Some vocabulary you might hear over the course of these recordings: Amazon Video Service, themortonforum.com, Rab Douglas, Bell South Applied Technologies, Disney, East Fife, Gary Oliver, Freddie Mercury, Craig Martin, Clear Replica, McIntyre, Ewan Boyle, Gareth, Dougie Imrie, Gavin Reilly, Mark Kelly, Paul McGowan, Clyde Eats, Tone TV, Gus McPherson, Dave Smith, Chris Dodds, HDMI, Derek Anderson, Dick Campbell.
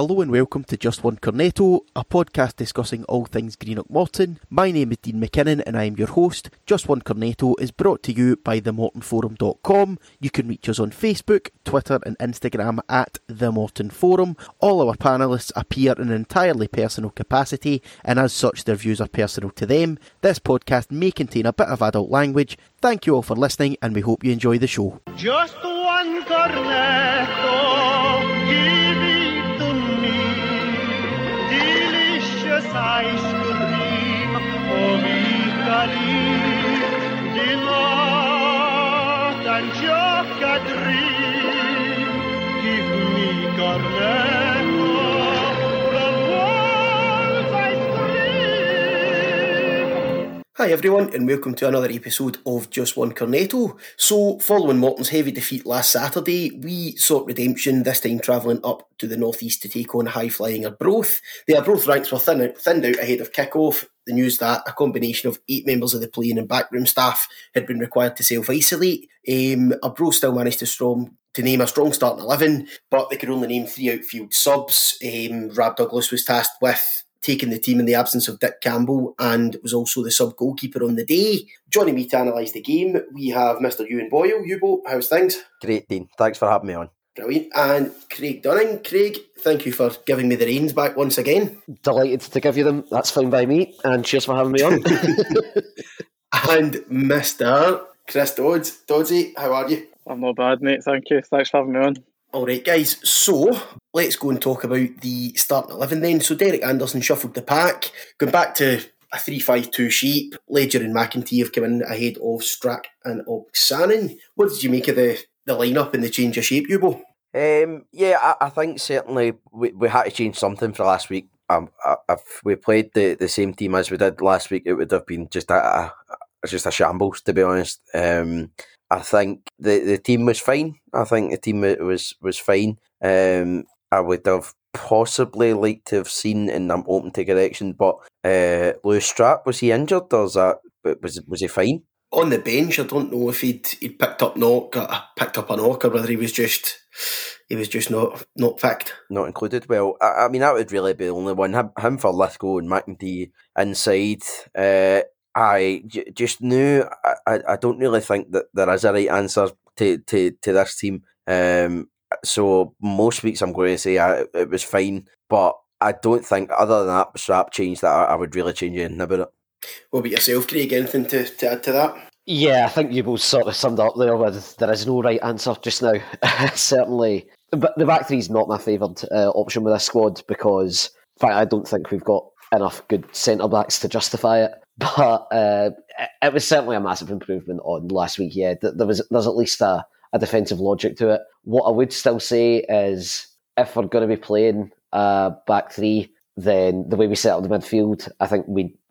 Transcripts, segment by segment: Hello and welcome to Just One Cornetto, a podcast discussing all things Greenock Morton. My name is Dean McKinnon and I am your host. Just One Cornetto is brought to you by themortonforum.com. You can reach us on Facebook, Twitter and Instagram at The Morton Forum. All our panellists appear in an entirely personal capacity and as such their views are personal to them. This podcast may contain a bit of adult language. Thank you all for listening and we hope you enjoy the show. Just one cornetto, give it to me. Delicious ice cream of Italy. Dinner and chocolate. Give me cornetto. Hi everyone and welcome to another episode of Just One Cornetto. So, following Morton's heavy defeat last Saturday, we sought redemption, this time travelling up to the northeast to take on high-flying Arbroath. The Arbroath ranks were thinned out ahead of kick-off. The news that a combination of 8 members of the playing and backroom staff had been required to self-isolate. Arbroath still managed to name a strong starting 11, but they could only name 3 outfield subs. Rab Douglas was tasked with taking the team in the absence of Dick Campbell and was also the sub-goalkeeper on the day. Joining me to analyse the game, we have Mr Ewan Boyle. Ubo, how's things? Great, Dean. Thanks for having me on. Brilliant. And Craig Dunning. Craig, thank you for giving me the reins back once again. Delighted to give you them. That's fine by me. And cheers for having me on. And Mr Chris Dodds. Doddsy, how are you? I'm not bad, mate. Thank you. Thanks for having me on. Alright guys, so let's go and talk about the starting 11 then. So Derek Anderson shuffled the pack, going back to a 3-5-2 shape. Ledger and McIntyre have come in ahead of Strack and Ogsanen. What did you make of the line-up and the change of shape, Ubo? I think certainly we had to change something for last week. If we played the same team as we did last week, it would have been just a shambles, to be honest. I think the team was fine. I think the team was fine. I would have possibly liked to have seen, and I'm open to correction, but Lewis Strapp, was he injured or was he fine? On the bench, I don't know if he'd picked up a knock or whether he was just not picked. Not included. Well, I mean, that would really be the only one. Him for Lithgow and McIntyre inside. I just knew I don't really think that there is a right answer to this team. So most weeks I'm going to say it was fine, but I don't think other than that Strap change that I would really change anything about it. What about yourself, Craig? Anything to add to that? Yeah, I think you both sort of summed up there with there is no right answer just now. Certainly, but the back three is not my favoured option with this squad because, in fact, I don't think we've got enough good centre backs to justify it. But it was certainly a massive improvement on last week. Yeah, there's at least a defensive logic to it. What I would still say is if we're going to be playing back three, then the way we set up the midfield, I think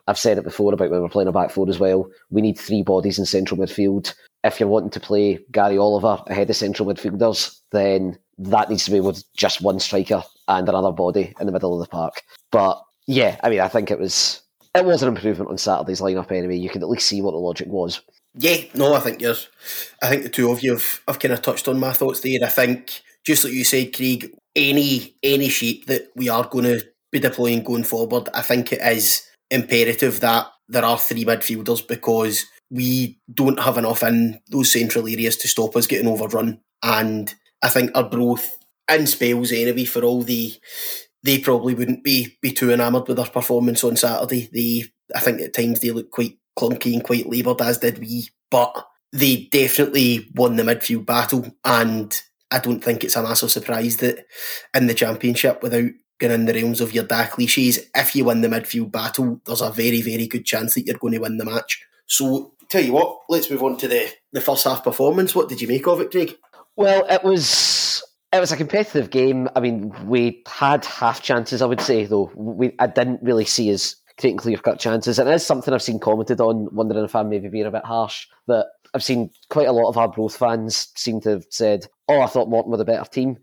I've said it before about when we're playing a back four as well. We need 3 bodies in central midfield. If you're wanting to play Gary Oliver ahead of central midfielders, then that needs to be with just 1 striker and another body in the middle of the park. But yeah, I mean, I think it was an improvement on Saturday's lineup anyway. You could at least see what the logic was. Yeah, no, I think the two of you have kind of touched on my thoughts there. I think, just like you said, Craig, any shape that we are going to be deploying going forward, I think it is imperative that there are 3 midfielders because we don't have enough in those central areas to stop us getting overrun. And I think Arbroath, in spells anyway, for all they probably wouldn't be too enamoured with their performance on Saturday. I think at times they looked quite clunky and quite laboured, as did we, but they definitely won the midfield battle, and I don't think it's a massive surprise that in the Championship, without going in the realms of your da cliches, if you win the midfield battle, there's a very, very good chance that you're going to win the match. So, tell you what, let's move on to the first half performance. What did you make of it, Craig? Well, it was a competitive game. I mean, we had half chances, I would say, though. I didn't really see us creating clear-cut chances. And it is something I've seen commented on, wondering if I'm maybe being a bit harsh, that I've seen quite a lot of Arbroath fans seem to have said, I thought Morton were the better team.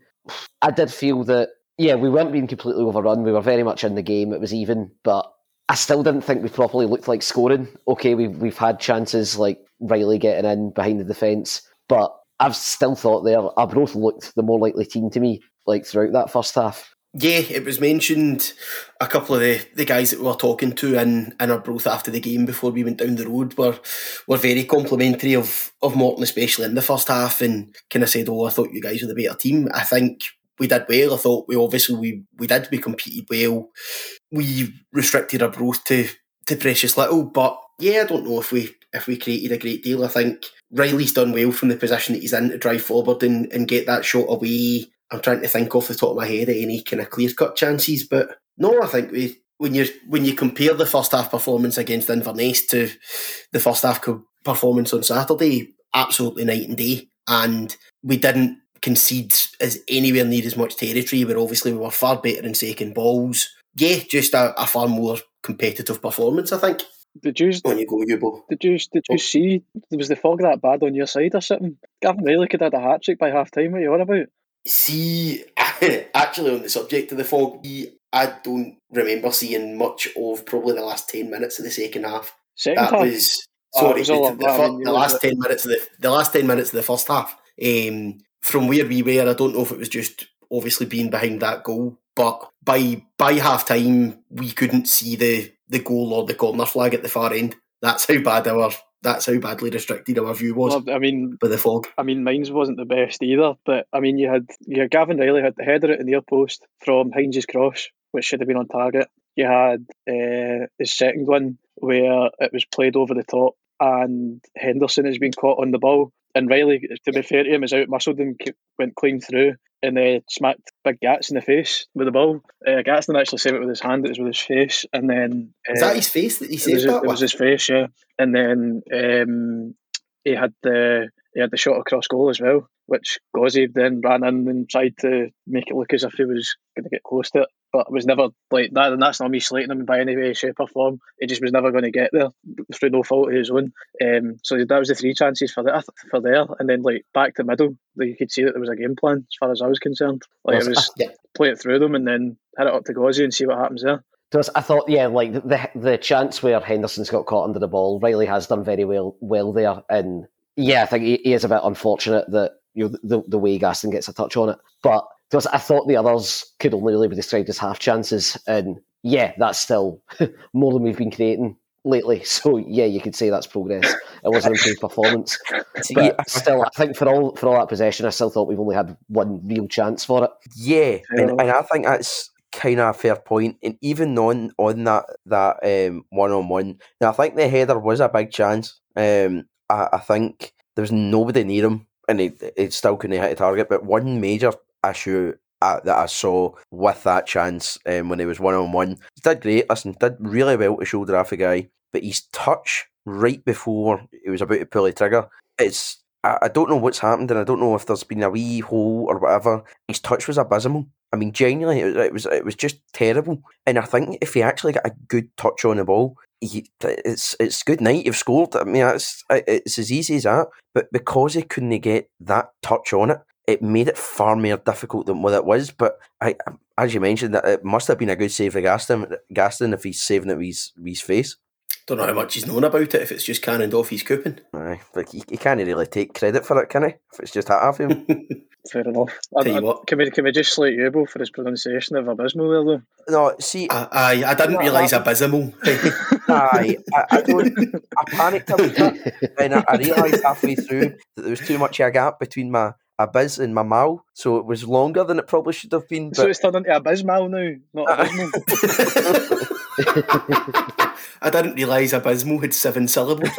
I did feel that, yeah, we weren't being completely overrun. We were very much in the game. It was even, but I still didn't think we properly looked like scoring. Okay, we've had chances like Reilly getting in behind the defence, but I've still thought Arbroath looked the more likely team to me, like throughout that first half. Yeah, it was mentioned a couple of the guys that we were talking to in Arbroath after the game before we went down the road were very complimentary of Morton, especially in the first half, and kind of said, oh, I thought you guys were the better team. I think we did well. I thought we obviously did. We competed well. We restricted Arbroath to precious little, but yeah, I don't know if we created a great deal. I think Riley's done well from the position that he's in to drive forward and get that shot away. I'm trying to think off the top of my head of any kind of clear-cut chances, but no, I think when you compare the first-half performance against Inverness to the first-half performance on Saturday, absolutely night and day, and we didn't concede as anywhere near as much territory, but obviously we were far better in second balls. Yeah, just a far more competitive performance, I think. Did you see, was the fog that bad on your side or something? Gavin Reilly could have had a hat-trick by half-time, what are you on about? See, actually on the subject of the fog, I don't remember seeing much of probably the last 10 minutes of the second half. The last 10 minutes of the first half. From where we were, I don't know if it was just obviously being behind that goal, but by half-time, we couldn't see the goal or the corner flag at the far end. That's how badly restricted our view was. Well, I mean, by the fog. I mean, mine wasn't the best either, but I mean, you had Gavin Reilly had the header at the near post from Hines' cross, which should have been on target. You had his second one where it was played over the top, and Henderson has been caught on the ball. And Reilly, to be fair to him, has out-muscled him, went clean through, and smacked big Gats in the face with the ball. Gats didn't actually save it with his hand, it was with his face. And then is that his face that he saved that with? It was his face, yeah. And then he had the shot across goal as well, which Gauzy then ran in and tried to make it look as if he was going to get close to it. But it was never like that, and that's not me slating him by any way, shape or form. It just was never going to get there through no fault of his own. So that was the three chances for there, and then like back to middle, like, you could see that there was a game plan as far as I was concerned. Like it was play it through them and then hit it up to Gauzy and see what happens there. I thought, yeah, like the chance where Henderson's got caught under the ball, Reilly has done very well there, and yeah, I think he is a bit unfortunate that the way Gaston gets a touch on it, but. Because I thought the others could only really be described as half chances, and yeah, that's still more than we've been creating lately. So yeah, you could say that's progress. It was an improved performance, but still, I think for all that possession, I still thought we've only had one real chance for it. Yeah, and I think that's kind of a fair point. And even on that one-on-one, now I think the header was a big chance. I think there was nobody near him, and it still couldn't hit a target. But one major issue that I saw with that chance when he was one-on-one. He did great, did really well to shoulder off a guy, but his touch right before he was about to pull the trigger, it's, I don't know what's happened, and I don't know if there's been a wee hole or whatever. His touch was abysmal. I mean, genuinely, it was just terrible. And I think if he actually got a good touch on the ball, it's good night, you've scored. I mean, it's as easy as that. But because he couldn't get that touch on it, it made it far more difficult than what it was, but as you mentioned, it must have been a good save for Gaston if he's saving it with his face. Don't know how much he's known about it, if it's just cannoned off his coupon. Aye, but he can't really take credit for it, can he? If it's just half of him. Fair enough. Can we just slate Ugwu for his pronunciation of abysmal there, though? No, see... I didn't realise abysmal. Aye, I panicked a bit, and I realised halfway through that there was too much of a gap between my abyss in my mouth, so it was longer than it probably should have been. But... So it's turned into abysmal now, not abysmal. I didn't realise abysmal had 7 syllables.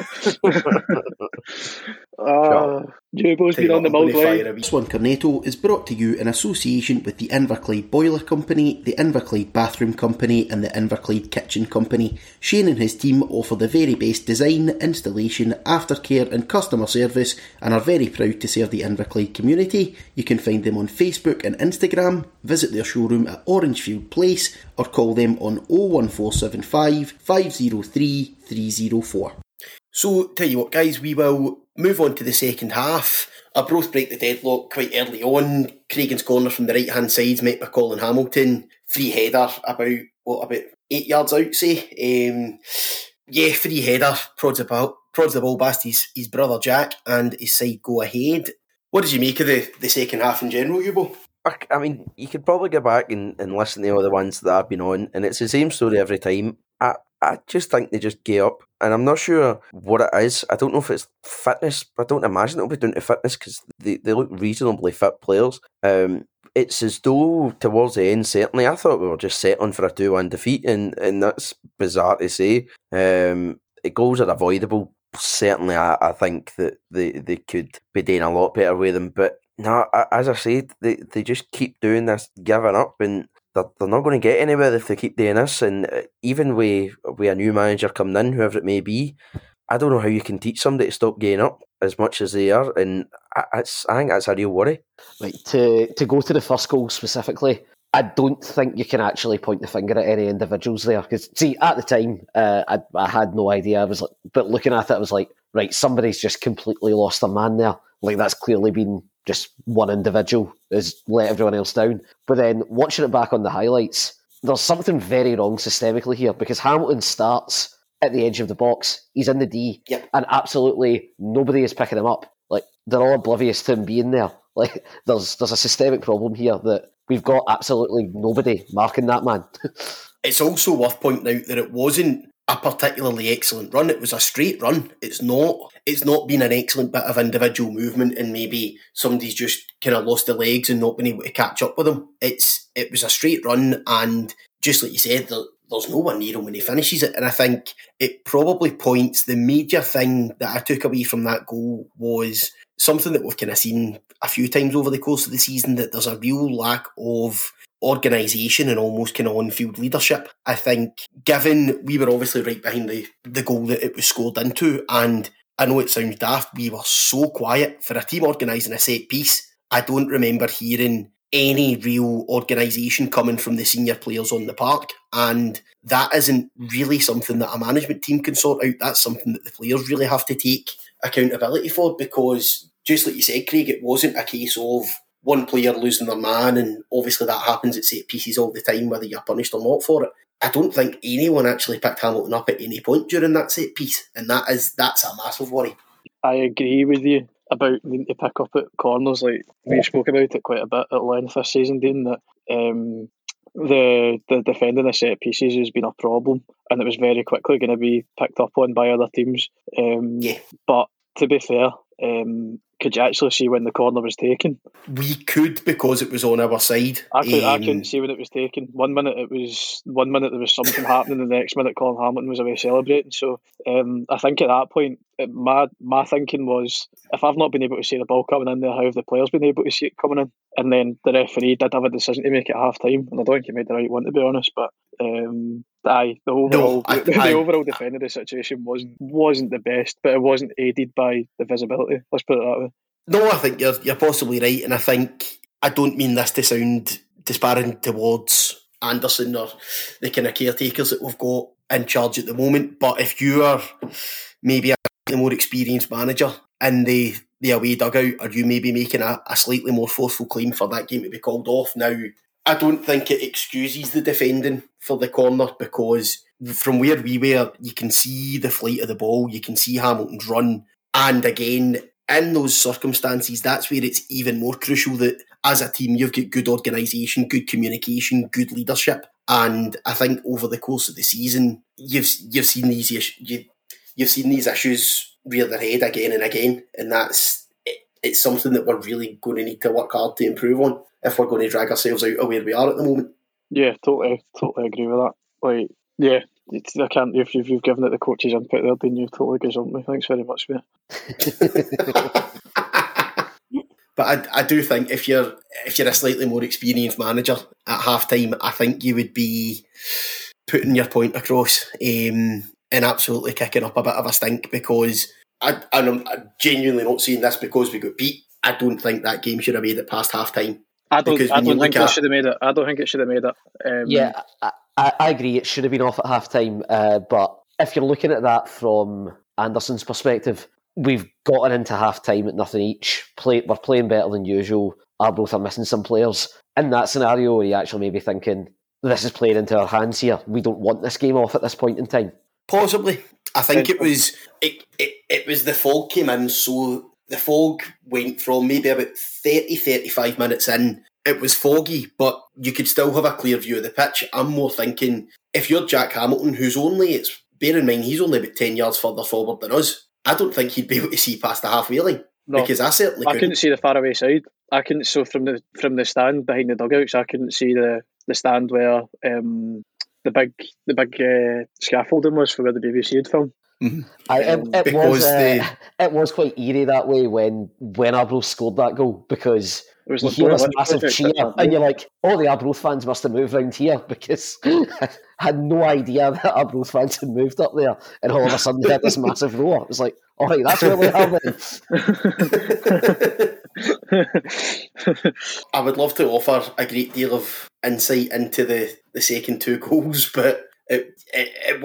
Ugwu's been on the mild way. This one, Cornetto, is brought to you in association with the Inverclyde Boiler Company, the Inverclyde Bathroom Company and the Inverclyde Kitchen Company. Shane and his team offer the very best design, installation, aftercare and customer service, and are very proud to serve the Inverclyde community. You can find them on Facebook and Instagram, visit their showroom at Orangefield Place or call them on 01475 503 304. So, tell you what, guys, we will move on to the second half. Arbroath break the deadlock quite early on. Craigan's corner from the right-hand side, met by Colin Hamilton. Free header about 8 yards out, say. Free header, prods the ball past his brother Jack, and his side go ahead. What did you make of the second half in general, Ugwu? I mean, you could probably go back and listen to all the ones that I've been on, and it's the same story every time. I just think they just gay up, and I'm not sure what it is. I don't know if it's fitness. I don't imagine it'll be down to fitness because they look reasonably fit players. It's as though towards the end, certainly, I thought we were just settling for a 2-1 defeat, and that's bizarre to say. Goals are avoidable. Certainly, I think that they could be doing a lot better with them, but no, as I said, they just keep doing this, giving up, and they're not going to get anywhere if they keep doing this. And even with a new manager coming in, whoever it may be, I don't know how you can teach somebody to stop getting up as much as they are, and I think that's a real worry. Right, to go to the first goal specifically, I don't think you can actually point the finger at any individuals there. Because, see, at the time, I had no idea. I was like, but looking at it, I was like, right, somebody's just completely lost their man there. Like, that's clearly been just one individual has let everyone else down. But then, watching it back on the highlights, there's something very wrong systemically here, because Hamilton starts at the edge of the box. He's in the D, yep, and absolutely nobody is picking him up. Like, they're all oblivious to him being there. Like, there's a systemic problem here that we've got absolutely nobody marking that man. It's also worth pointing out that it wasn't a particularly excellent run. It was a straight run. It's not been an excellent bit of individual movement, and maybe somebody's just kind of lost their legs and not been able to catch up with them. It was a straight run, and just like you said, there's no one near him when he finishes it. And I think it probably points, the major thing that I took away from that goal was something that we've kind of seen a few times over the course of the season, that there's a real lack of organisation and almost kind of on-field leadership. I think, given we were obviously right behind the goal that it was scored into, and I know it sounds daft, we were so quiet for a team organising a set piece. I don't remember hearing any real organisation coming from the senior players on the park, and that isn't really something that a management team can sort out. That's something that the players really have to take accountability for, because just like you said, Craig, it wasn't a case of one player losing their man, and obviously that happens at set pieces all the time, whether you're punished or not for it. I don't think anyone actually picked Hamilton up at any point during that set piece, and that's a massive worry. I agree with you about needing to pick up at corners. Like, we spoke about it quite a bit at length this season, Dean, that the defending the set pieces has been a problem, and it was very quickly going to be picked up on by other teams. But to be fair, could you actually see when the corner was taken? We could, because it was on our side. I couldn't see when it was taken. One minute there was something happening, and the next minute Colin Hamilton was away celebrating. So I think at that point, my thinking was, if I've not been able to see the ball coming in there, how have the players been able to see it coming in? And then the referee did have a decision to make at half time, and I don't think he made the right one, to be honest. But the overall defender of the situation wasn't the best, but it wasn't aided by the visibility. Let's put it that way. No, I think you're possibly right, and I think, I don't mean this to sound disparaging towards Anderson or the kind of caretakers that we've got in charge at the moment, but if you are maybe a more experienced manager in the away dugout, are you maybe making a slightly more forceful claim for that game to be called off? Now, I don't think it excuses the defending for the corner, because from where we were, you can see the flight of the ball, you can see Hamilton's run, and again, in those circumstances, that's where it's even more crucial that as a team you've got good organisation, good communication, good leadership. And I think over the course of the season, you've seen these issues rear their head again and again, and that's it's something that we're really going to need to work hard to improve on if we're going to drag ourselves out of where we are at the moment. Yeah, totally agree with that. Like, yeah, I can't. If you've given it the coach's input there, then you totally agree with me. Thanks very much for that. But I do think if you're a slightly more experienced manager at half time, I think you would be putting your point across and absolutely kicking up a bit of a stink, because I'm genuinely not saying this because we got beat. I don't think that game should have made it past half time. I don't think it should have made it. Yeah, I agree. It should have been off at half time. But if you're looking at that from Anderson's perspective, we've gotten into half time at nothing each. We're playing better than usual. Arbroath are missing some players. In that scenario, where you actually may be thinking, this is playing into our hands here. We don't want this game off at this point in time. Possibly. I think it was the fog came in, so the fog went from maybe about 30-35 minutes in, it was foggy, but you could still have a clear view of the pitch. I'm more thinking, if you're Jack Hamilton, who's only, it's bear in mind, he's only about 10 yards further forward than us, I don't think he'd be able to see past the halfway line. No, because I certainly couldn't see the faraway side. I couldn't, so from the stand behind the dugouts, I couldn't see the stand where the big scaffolding was for where the BBC had filmed. Mm-hmm. It was quite eerie that way when Arbroath scored that goal, because it was, you hear this massive cheer and you're like, all the Arbroath fans must have moved around here, because I had no idea that Arbroath fans had moved up there, and all of a sudden they had this massive roar. It was like, alright, that's where we are then. I would love to offer a great deal of insight into the second two goals, but it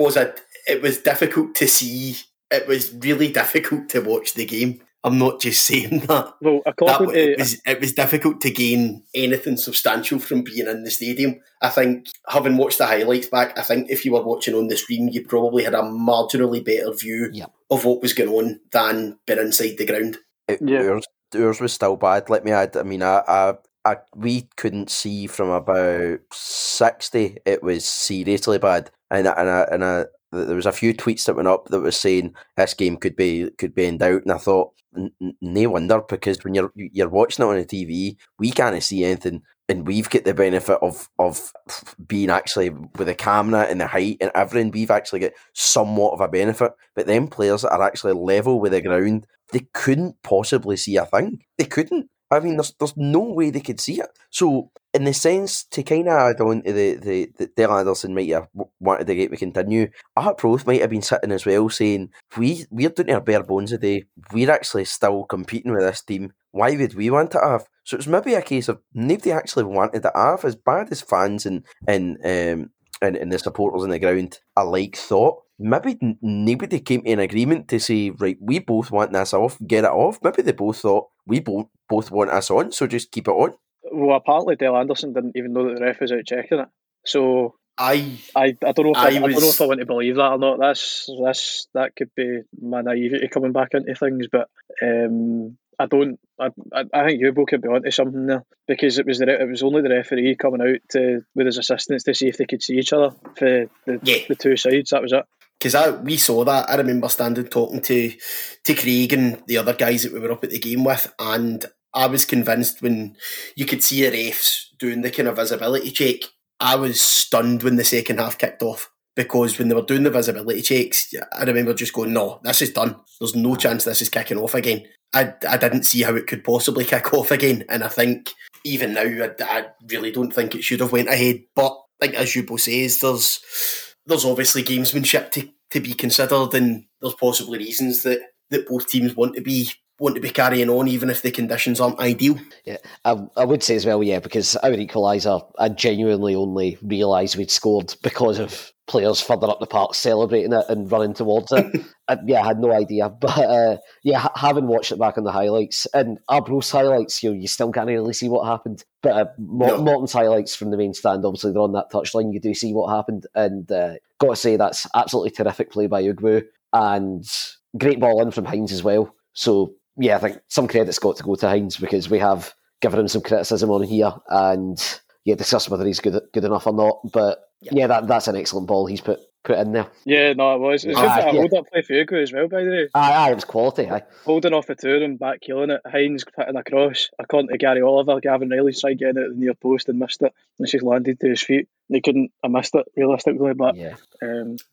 was difficult to see. It was really difficult to watch the game. I'm not just saying that. Well, it was difficult to gain anything substantial from being in the stadium. I think, having watched the highlights back, I think if you were watching on the stream, you probably had a marginally better view of what was going on than being inside the ground. Ours was still bad. Let me add, I mean, we couldn't see from about 60. It was seriously bad. And there was a few tweets that went up that was saying this game could be in doubt, and I thought, no wonder, because when you're watching it on the TV, we can't see anything, and we've got the benefit of being actually with the camera and the height and everything. We've actually got somewhat of a benefit, but them players that are actually level with the ground, they couldn't possibly see a thing. They couldn't. I mean, there's no way they could see it. So, in the sense, to kind of add on to the Del Anderson might have wanted the game to continue, Arbroath might have been sitting as well saying, we're doing our bare bones today. We're actually still competing with this team. Why would we want to have? So it's maybe a case of nobody actually wanted to have, as bad as fans and the supporters on the ground alike thought. Maybe nobody came to an agreement to say, right, we both want this off, get it off. Maybe they both thought, we both want us on, so just keep it on. Well, apparently Del Anderson didn't even know that the ref was out checking it. So I don't know if I don't know if I want to believe that or not. That could be my naivety coming back into things, but I think Ugwu could be onto something there, because it was only the referee coming out with his assistants to see if they could see each other for the two sides. That was it. Because we saw that. I remember standing talking to Craig and the other guys that we were up at the game with, and I was convinced when you could see the refs doing the kind of visibility check. I was stunned when the second half kicked off, because when they were doing the visibility checks, I remember just going, no, this is done. There's no chance this is kicking off again. I didn't see how it could possibly kick off again, and I think even now, I really don't think it should have went ahead. But I think, as Ugwu says, there's obviously gamesmanship to be considered, and there's possibly reasons that both teams want to be carrying on, even if the conditions aren't ideal. Yeah, I would say as well, yeah, because our equaliser, I genuinely only realised we'd scored because of players further up the park celebrating it and running towards it. I had no idea. But having watched it back on the highlights, and Arbroath's highlights, you still can't really see what happened. But Morton's highlights from the main stand, obviously they're on that touchline, you do see what happened. And got to say, that's absolutely terrific play by Ugwu, and great ball in from Hines as well. So, yeah, I think some credit's got to go to Hines, because we have given him some criticism on here, and discuss whether he's good enough or not. But that's an excellent ball he's put in there. Yeah, no, it was. It's good that hold up play for Ugwu as well, by the way. Aye, it was quality. Aye. Holding off a two and back heeling it, Hines putting across. According to Gary Oliver, Gavin Reilly tried getting it at the near post and missed it, and she's landed to his feet. They couldn't have missed it realistically, but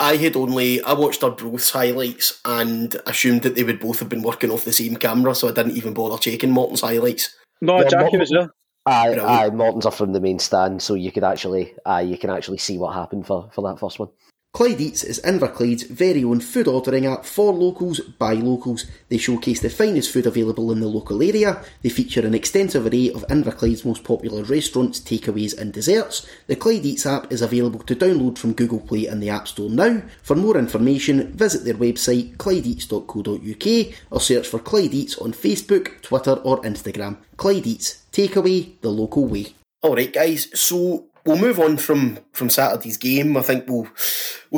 I watched Arbroath's highlights and assumed that they would both have been working off the same camera, so I didn't even bother checking Morton's highlights. No, Jackie was there. Aye, Morton's are from the main stand, so you could actually you can actually see what happened for that first one. Clyde Eats is Inverclyde's very own food ordering app for locals by locals. They showcase the finest food available in the local area. They feature an extensive array of Inverclyde's most popular restaurants, takeaways and desserts. The Clyde Eats app is available to download from Google Play and the App Store now. For more information, visit their website clydeeats.co.uk or search for Clyde Eats on Facebook, Twitter or Instagram. Clyde Eats, takeaway the local way. Alright guys, so we'll move on from Saturday's game. I think we'll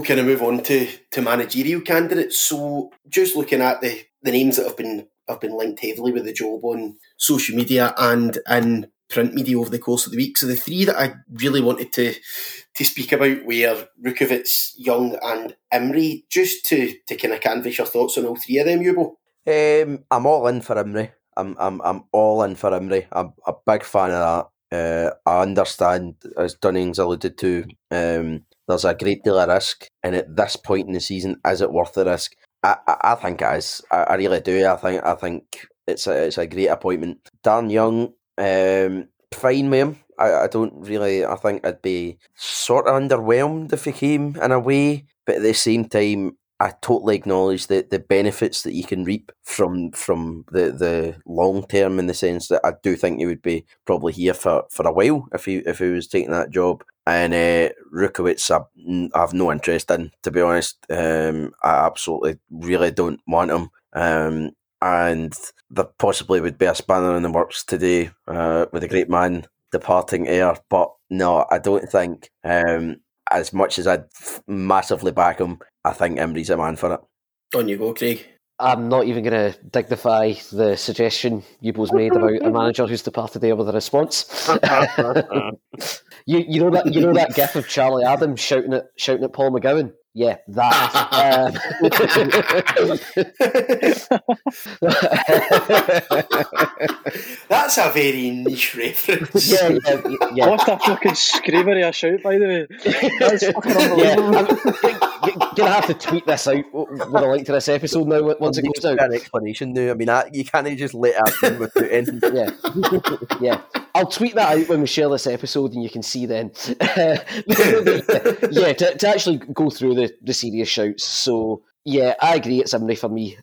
kind of move on to managerial candidates. So just looking at the names that have been linked heavily with the job on social media and in print media over the course of the week. So the three that I really wanted to speak about were Rukovic, Young and Imrie, just to kind of canvass your thoughts on all three of them, Yubo. I'm all in for Imrie. I'm all in for Imrie. I'm a big fan of that. I understand, as Dunning's alluded to, there's a great deal of risk, and at this point in the season, is it worth the risk? I think it is. I really do. I think it's a great appointment. Darren Young, fine with him. I don't really. I think I'd be sort of underwhelmed if he came in a way, but at the same time, I totally acknowledge the benefits that you can reap from the long term, in the sense that I do think he would be probably here for a while if he was taking that job. And Rukovic, I have no interest in, to be honest. I absolutely really don't want him. And there possibly would be a spanner in the works today with a great man departing Ayr. But no, I don't think... as much as I'd massively back him, I think Imrie's a man for it. On you go, Craig. I'm not even going to dignify the suggestion Yubo's made about a manager who's departed there with a response. you know that gif of Charlie Adam shouting at Paul McGowan. Yeah, that. That's a very niche reference. Yeah. What a fucking screamer of a shout, by the way. That's fucking unbelievable. I'm gonna have to tweet this out with a link to this episode now once it goes out. An explanation now. I mean, you can't just let it out without anything. Yeah. I'll tweet that out when we share this episode, and you can see then. To actually go through the serious shouts. So yeah, I agree. It's Imrie for me.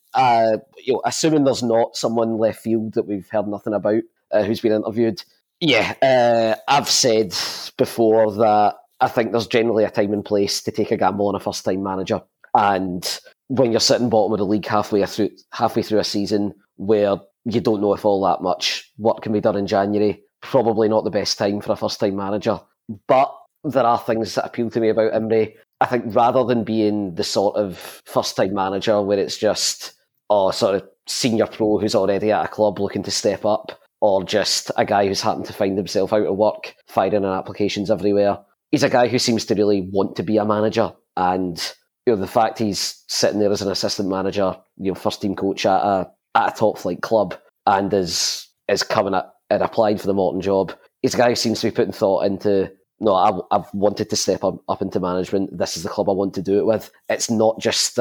Assuming there's not someone left field that we've heard nothing about who's been interviewed. Yeah, I've said before that I think there's generally a time and place to take a gamble on a first-time manager, and when you're sitting bottom of the league halfway through a season where you don't know if all that much work can be done in January. Probably not the best time for a first-time manager. But there are things that appeal to me about Imrie. I think rather than being the sort of first-time manager where it's just sort of senior pro who's already at a club looking to step up, or just a guy who's happened to find himself out of work, firing in applications everywhere, he's a guy who seems to really want to be a manager. And the fact he's sitting there as an assistant manager, first-team coach at a top-flight club, and is coming up and applying for the Morton job. He's a guy who seems to be putting thought into, I've wanted to step up into management. This is the club I want to do it with. It's not just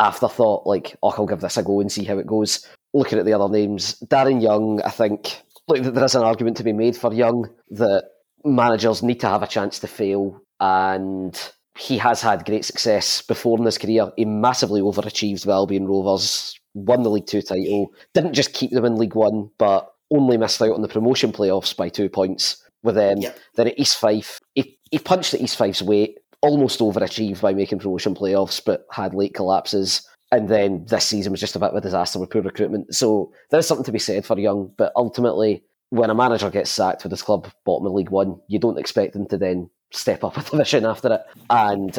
afterthought, I'll give this a go and see how it goes. Looking at the other names, Darren Young, I think, there is an argument to be made for Young that managers need to have a chance to fail, and he has had great success before in his career. He massively overachieved with Albion Rovers, won the League Two title, didn't just keep them in League One, but only missed out on the promotion playoffs by 2 points with them. Yeah. Then at East Fife, he punched at East Fife's weight, almost overachieved by making promotion playoffs, but had late collapses. And then this season was just a bit of a disaster with poor recruitment. So there's something to be said for Young, but ultimately, when a manager gets sacked with his club bottom of League One, you don't expect them to then step up a division after it. And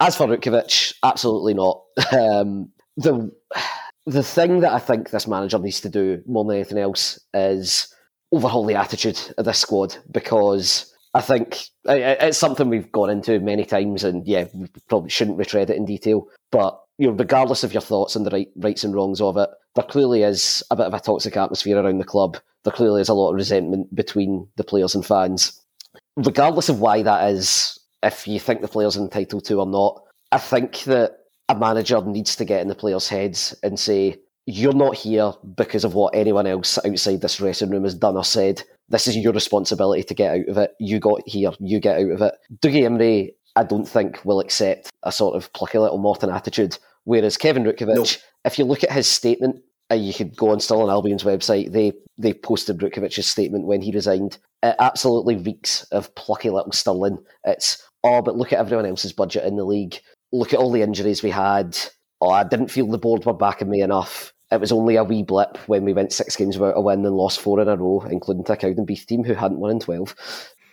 as for Rukovic, absolutely not. The thing that I think this manager needs to do more than anything else is overhaul the attitude of this squad, because I think it's something we've gone into many times, and we probably shouldn't retread it in detail. But regardless of your thoughts and the rights and wrongs of it, there clearly is a bit of a toxic atmosphere around the club. There clearly is a lot of resentment between the players and fans. Regardless of why that is, if you think the players are entitled to or not, I think that a manager needs to get in the players' heads and say, you're not here because of what anyone else outside this dressing room has done or said. This is your responsibility to get out of it. You got here, you get out of it. Dougie Imrie, I don't think, will accept a sort of plucky little Morton attitude, whereas Kevin Rukovic, if you look at his statement, you could go on still on Albion's website, they posted Rukovic's statement when he resigned. It absolutely reeks of plucky little Stirling. It's, but look at everyone else's budget in the league. Look at all the injuries we had. I didn't feel the board were backing me enough. It was only a wee blip when we went 6 games without a win and lost 4 in a row, including to a Cowdenbeath team who hadn't won in 12.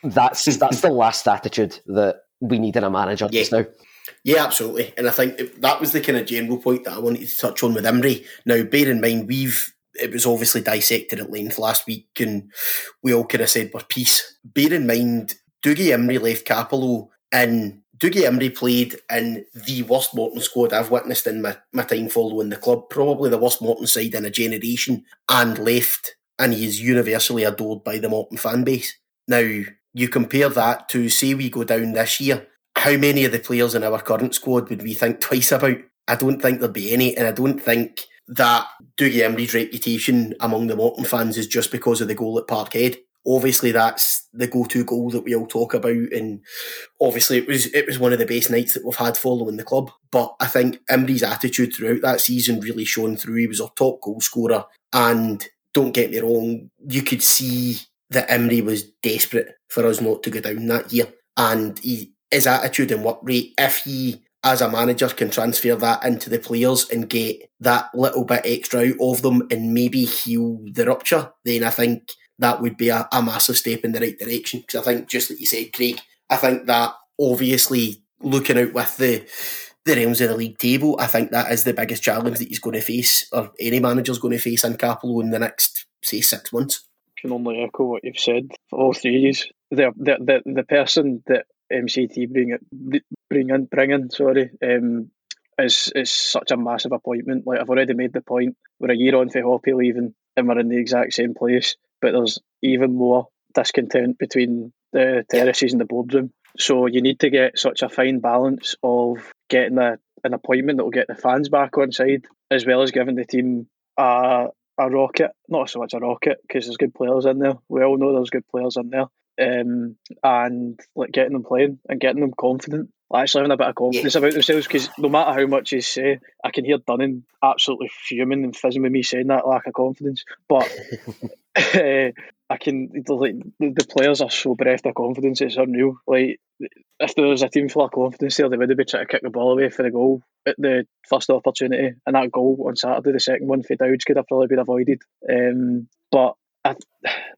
That's the last attitude that we need in a manager just now. Yeah, absolutely. And I think that was the kind of general point that I wanted to touch on with Imrie. Now, bear in mind, we've it was obviously dissected at length last week, and we all kind of said, we're peace. Bear in mind, Dougie Imrie left Cappielow, and Dougie Imrie played in the worst Morton squad I've witnessed in my time following the club, probably the worst Morton side in a generation, and left, and he is universally adored by the Morton fan base. Now, you compare that to, say we go down this year, how many of the players in our current squad would we think twice about? I don't think there'd be any, and I don't think that Dougie Imrie's reputation among the Morton fans is just because of the goal at Parkhead. Obviously, that's the go-to goal that we all talk about, and obviously it was one of the best nights that we've had following the club. But I think Imrie's attitude throughout that season really shone through. He was our top goal scorer, and don't get me wrong, you could see that Imrie was desperate for us not to go down that year. And his attitude and work rate, if he, as a manager, can transfer that into the players and get that little bit extra out of them and maybe heal the rupture, then I think that would be a massive step in the right direction. Because I think, just like you said, Craig, I think that obviously looking out with the realms of the league table, I think that is the biggest challenge that he's going to face, or any manager's going to face in Cappielow in the next, say, 6 months. I can only echo what you've said for all 3 years. The person that MCT bring in, is such a massive appointment. Like, I've already made the point, we're a year on for Hoppy leaving and we're in the exact same place, but there's even more discontent between the terraces and the boardroom. So you need to get such a fine balance of getting an appointment that will get the fans back on side, as well as giving the team a rocket. Not so much a rocket, because there's good players in there. We all know there's good players in there. And like getting them playing and getting them confident, actually having a bit of confidence about themselves, because no matter how much you say, I can hear Dunning absolutely fuming and fizzing with me saying that lack of confidence, but the players are so bereft of confidence, it's unreal. Like, if there was a team full of confidence there, they would have been trying to kick the ball away for the goal at the first opportunity, and that goal on Saturday, the second one for Dowds, could have probably been avoided, but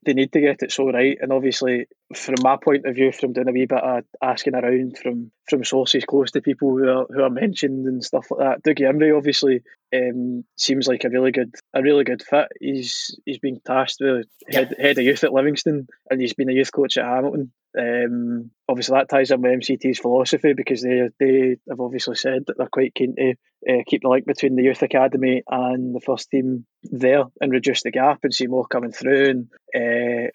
they need to get it so right. And obviously, from my point of view, from doing a wee bit of asking around from sources close to people who are mentioned and stuff like that, Dougie Imrie obviously seems like a really good fit. He's been tasked with head of youth at Livingston, and he's been a youth coach at Hamilton. Obviously, that ties in with MCT's philosophy, because they have obviously said that they're quite keen to keep the link between the youth academy and the first team there and reduce the gap and see more coming through, and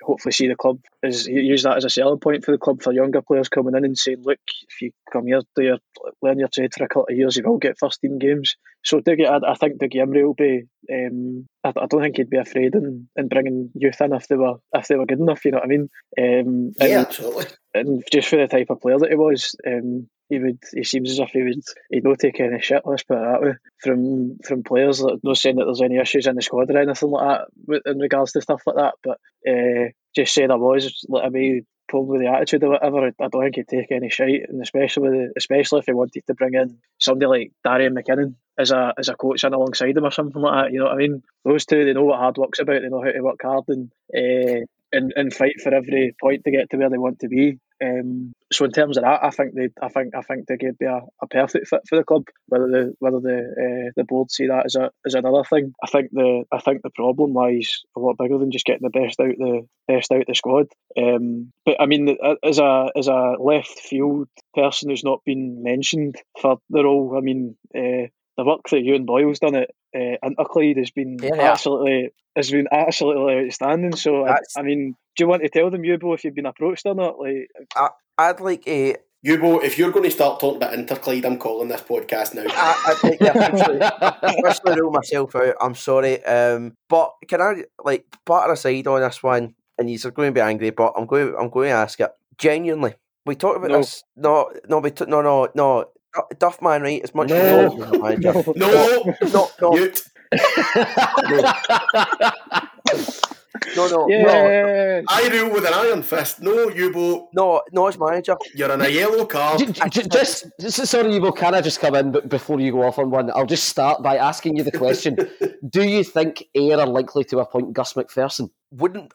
hopefully see the club use that as a selling point for the club, for younger players coming in and saying, look, if you come here, learn your trade for a couple of years, you will get first team games. So I think Dougie Imrie will be. I don't think he'd be afraid in bringing youth in if they were good enough. You know what I mean? Absolutely. And just for the type of player that he was, he seems as if he'd not take any shit, let's put it that way, from players. Not saying that there's any issues in the squad or anything like that in regards to stuff like that, but just saying probably the attitude or whatever, I don't think he'd take any shite, and especially if he wanted to bring in somebody like Darren McKinnon as a coach in alongside him or something like that. You know what I mean? Those two, they know what hard work's about, they know how to work hard and fight for every point to get to where they want to be. So in terms of that, I think they could be a perfect fit for the club. Whether the board see that as another thing, I think the problem lies a lot bigger than just getting the best out the squad. But I mean, as a left field person who's not been mentioned for the role, I mean, the work that Ewan Boyle's done at Inverclyde has been absolutely outstanding. So I mean, do you want to tell them, Ugwu, if you've been approached or not? Like, I'd like a Ugwu, if you're going to start talking about Inverclyde, I'm calling this podcast now. I'm trying to rule myself out. I'm sorry, but can I batter aside on this one? And you're going to be angry, but I'm going to ask it genuinely. We talked about this. No. Duff man, right? It's much No. I rule with an iron fist. No, Ugwu. No, it's manager. You're in a yellow card. Sorry, Ugwu, can I just come in? But before you go off on one, I'll just start by asking you the question: do you think Ayr are likely to appoint Gus McPherson?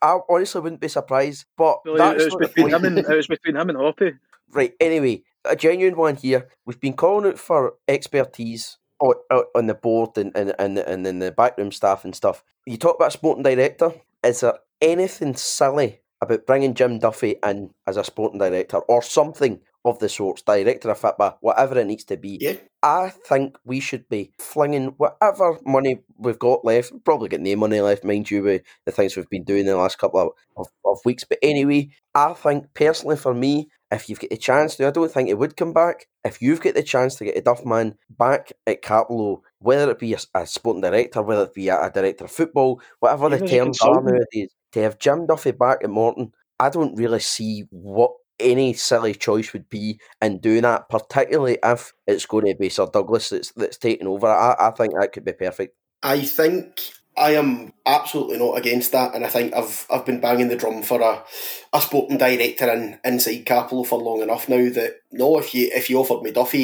I honestly wouldn't be surprised. But it was between him and Hoppy. Right. Anyway, a genuine one here. We've been calling out for expertise on the board and in the backroom staff and stuff. You talk about sporting director. Is there anything silly about bringing Jim Duffy in as a sporting director or something of the sorts, director of football, whatever it needs to be? Yeah. I think we should be flinging whatever money we've got left, probably got no money left, mind you, with the things we've been doing the last couple of weeks. But anyway, I think personally for me, if you've got the chance to, I don't think it would come back. If you've got the chance to get a Duffman back at Cappielow, whether it be a sporting director, whether it be a director of football, whatever the terms are nowadays, to have Jim Duffy back at Morton, I don't really see what any silly choice would be in doing that, particularly if it's going to be Sir Douglas that's taking over. I think that could be perfect. I think I am absolutely not against that, and I think I've been banging the drum for a sporting director inside Cappielow for long enough now that no, if you offered me Duffy,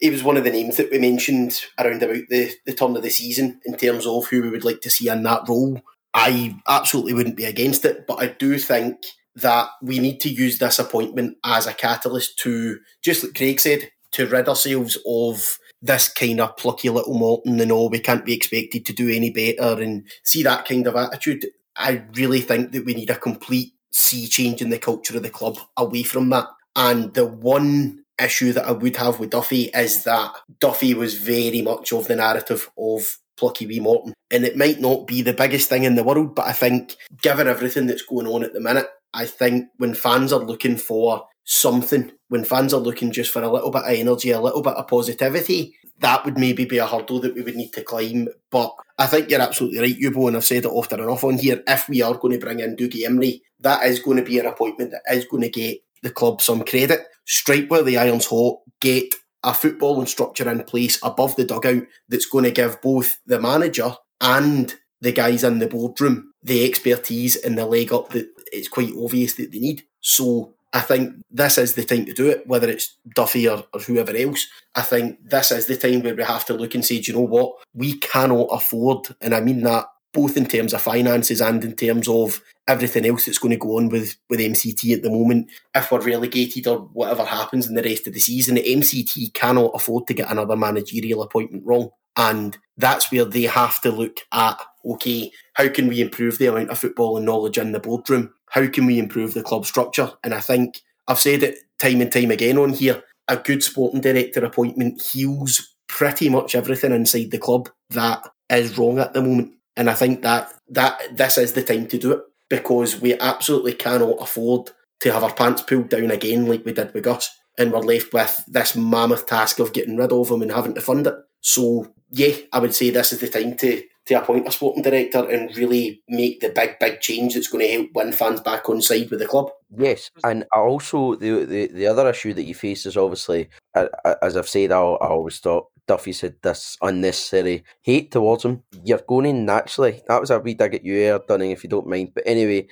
he was one of the names that we mentioned around about the turn of the season in terms of who we would like to see in that role. I absolutely wouldn't be against it, but I do think that we need to use this appointment as a catalyst to, just like Craig said, to rid ourselves of this kind of plucky little Morton and all, we can't be expected to do any better and see that kind of attitude. I really think that we need a complete sea change in the culture of the club away from that. And the one issue that I would have with Duffy is that Duffy was very much of the narrative of plucky wee Morton. And it might not be the biggest thing in the world, but I think given everything that's going on at the minute, I think when fans are looking for something, when fans are looking just for a little bit of energy, a little bit of positivity, that would maybe be a hurdle that we would need to climb. But I think you're absolutely right, Ugwu, and I've said it often enough on here, if we are going to bring in Dougie Imrie, that is going to be an appointment that is going to get the club some credit. Strike where the iron's hot, get a footballing structure in place above the dugout that's going to give both the manager and the guys in the boardroom the expertise and the leg up that it's quite obvious that they need. So I think this is the time to do it, whether it's Duffy or whoever else. I think this is the time where we have to look and say, do you know what? We cannot afford, and I mean that both in terms of finances and in terms of everything else that's going to go on with MCT at the moment. If we're relegated or whatever happens in the rest of the season, MCT cannot afford to get another managerial appointment wrong. And that's where they have to look at, okay, how can we improve the amount of football and knowledge in the boardroom? How can we improve the club structure? And I think, I've said it time and time again on here, a good sporting director appointment heals pretty much everything inside the club that is wrong at the moment. And I think that this is the time to do it, because we absolutely cannot afford to have our pants pulled down again like we did with Gus, and we're left with this mammoth task of getting rid of him and having to fund it. So, yeah, I would say this is the time to appoint a sporting director and really make the big change that's going to help win fans back on side with the club. Yes, and also the other issue that you face is obviously, as I've said, I always thought Duffy said this unnecessary hate towards him. You're going in naturally. That was a wee dig at you there, Dunning, if you don't mind. But anyway,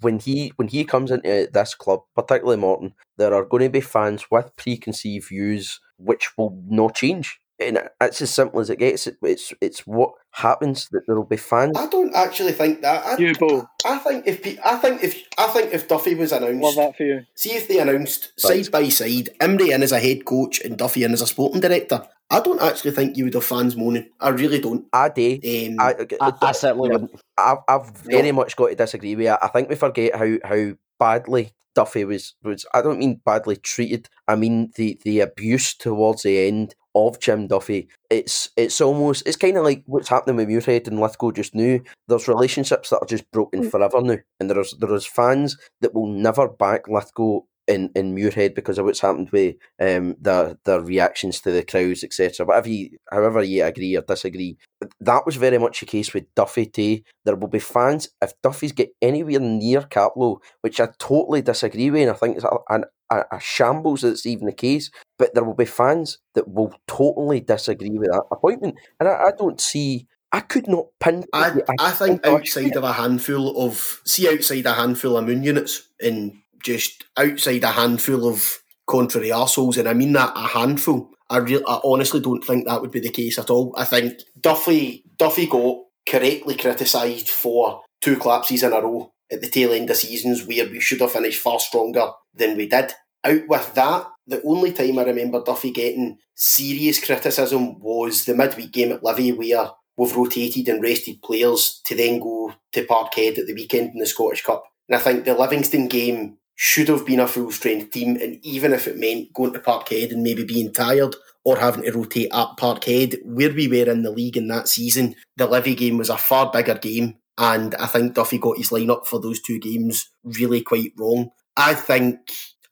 when he comes into this club, particularly Morton, there are going to be fans with preconceived views which will not change. And it's as simple as it gets. It's what happens that there will be fans. I don't actually think that. I think if Duffy was announced, love that for you. See if they announced side by side, Imrie in as a head coach and Duffy in as a sporting director. I don't actually think you would have fans moaning. I really don't. I do. I certainly wouldn't. I've very much got to disagree with you. I think we forget how badly Duffy was. I don't mean badly treated. I mean the abuse towards the end of Jim Duffy. It's kind of like what's happening with Muirhead and Lithgow just now. There's relationships that are just broken forever now, and there is fans that will never back Lithgow in Muirhead because of what's happened with their reactions to the crowds, etc. However you agree or disagree, that was very much the case with Duffy too. There will be fans, if Duffy's get anywhere near Cappielow, which I totally disagree with, and I think it's a shambles that it's even the case, but there will be fans that will totally disagree with that appointment. And I don't see... I could not pin... I think outside a handful of Moon units and just outside a handful of contrary arseholes, and I mean that, a handful, I honestly don't think that would be the case at all. I think Duffy got correctly criticised for two collapses in a row at the tail end of seasons where we should have finished far stronger than we did. out with that. The only time I remember Duffy getting serious criticism was the midweek game at Livy, where we've rotated and rested players to then go to Parkhead at the weekend in the Scottish Cup. And I think the Livingston game should have been a full-strength team, and even if it meant going to Parkhead and maybe being tired or having to rotate at Parkhead, where we were in the league in that season, the Livy game was a far bigger game, and I think Duffy got his line-up for those two games really quite wrong. I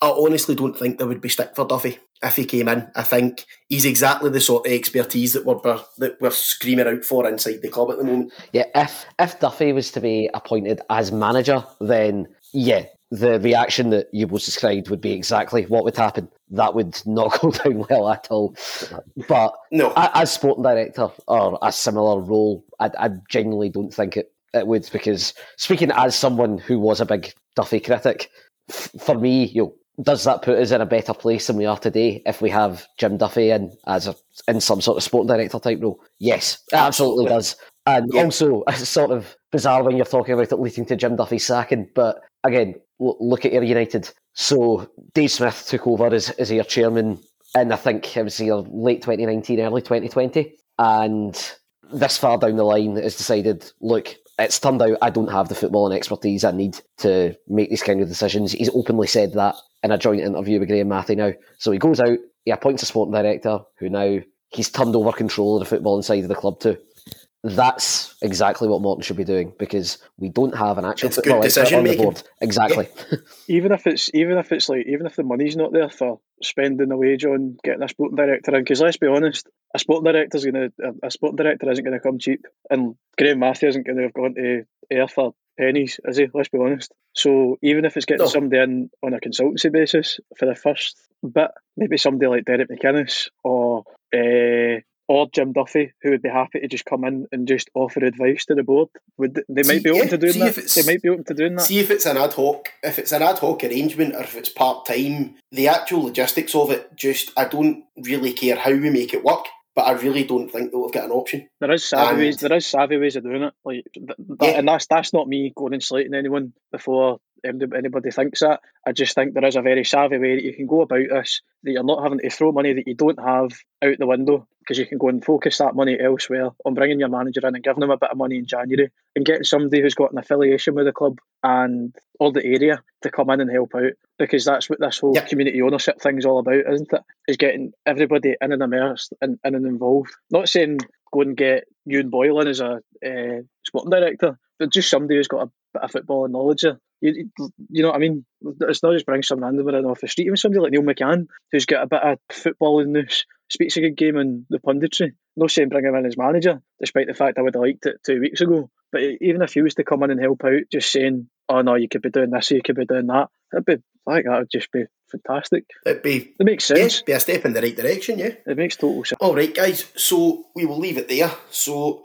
honestly don't think there would be stick for Duffy if he came in. I think he's exactly the sort of expertise that we're screaming out for inside the club at the moment. Yeah, if Duffy was to be appointed as manager, then yeah, the reaction that you both described would be exactly what would happen. That would not go down well at all. But no, as sporting director or a similar role, I genuinely don't think it would, because speaking as someone who was a big Duffy critic, for me, you know, does that put us in a better place than we are today if we have Jim Duffy in some sort of sporting director type role? Yes, it absolutely does. And yeah, also, it's sort of bizarre when you're talking about it leading to Jim Duffy sacking, but again, look at Ayr United. So Dave Smith took over as Ayr chairman, and I think it was either late 2019, early 2020, and this far down the line has decided, look, it's turned out I don't have the footballing expertise I need to make these kind of decisions. He's openly said that in a joint interview with Graham Matthew now. So he goes out, he appoints a sporting director who now he's turned over control of the footballing side of the club to. That's exactly what Morton should be doing, because we don't have an actual football expert on the board. Exactly. Yeah. even if the money's not there for spending a wage on getting a sporting director in, because let's be honest, a sporting director isn't going to come cheap, and Graham Matthew isn't going to have gone to Ayr for pennies, is he? Let's be honest. So even if it's getting somebody in on a consultancy basis for the first bit, maybe somebody like Derek McInnes or Jim Duffy, who would be happy to just come in and just offer advice to the board. They might be open to doing that. See if it's an ad hoc arrangement, or if it's part time. The actual logistics of it, I don't really care how we make it work, but I really don't think that we've got an option. There is savvy ways of doing it, and that's not me going and slating anyone before anybody thinks that. I just think there is a very savvy way that you can go about this, that you're not having to throw money that you don't have out the window, because you can go and focus that money elsewhere on bringing your manager in and giving him a bit of money in January and getting somebody who's got an affiliation with the club and or the area to come in and help out, because that's what this whole community ownership thing is all about, isn't it? Is getting everybody in and immersed and involved. Not saying go and get Ewan Boyle in as a sporting director, but just somebody who's got a bit of footballing knowledge there. You know what I mean? It's not just bring some random in off the street. Even somebody like Neil McCann, who's got a bit of footballing nous, speaks a good game in the punditry. No saying bring him in as manager, despite the fact I would have liked it 2 weeks ago. But even if he was to come in and help out, just saying, oh no, you could be doing this, you could be doing that, that would just be fantastic. It makes sense. Yes, be a step in the right direction, yeah. It makes total sense. All right, guys, so we will leave it there. So,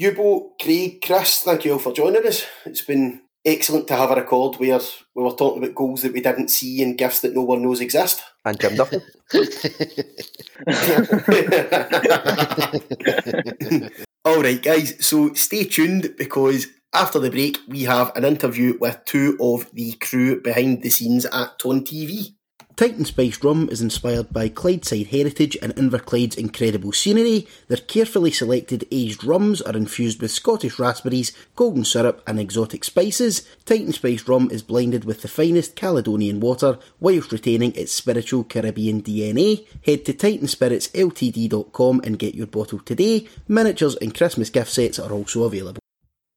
Yubo, Craig, Chris, thank you all for joining us. It's been excellent to have a record where we were talking about goals that we didn't see and gifts that no one knows exist. And Jim Duffy. All right, guys, so stay tuned, because after the break, we have an interview with two of the crew behind the scenes at Tone TV. Titan Spiced Rum is inspired by Clydeside heritage and Inverclyde's incredible scenery. Their carefully selected aged rums are infused with Scottish raspberries, golden syrup and exotic spices. Titan Spiced Rum is blended with the finest Caledonian water whilst retaining its spiritual Caribbean DNA. Head to titanspiritsltd.com and get your bottle today. Miniatures and Christmas gift sets are also available.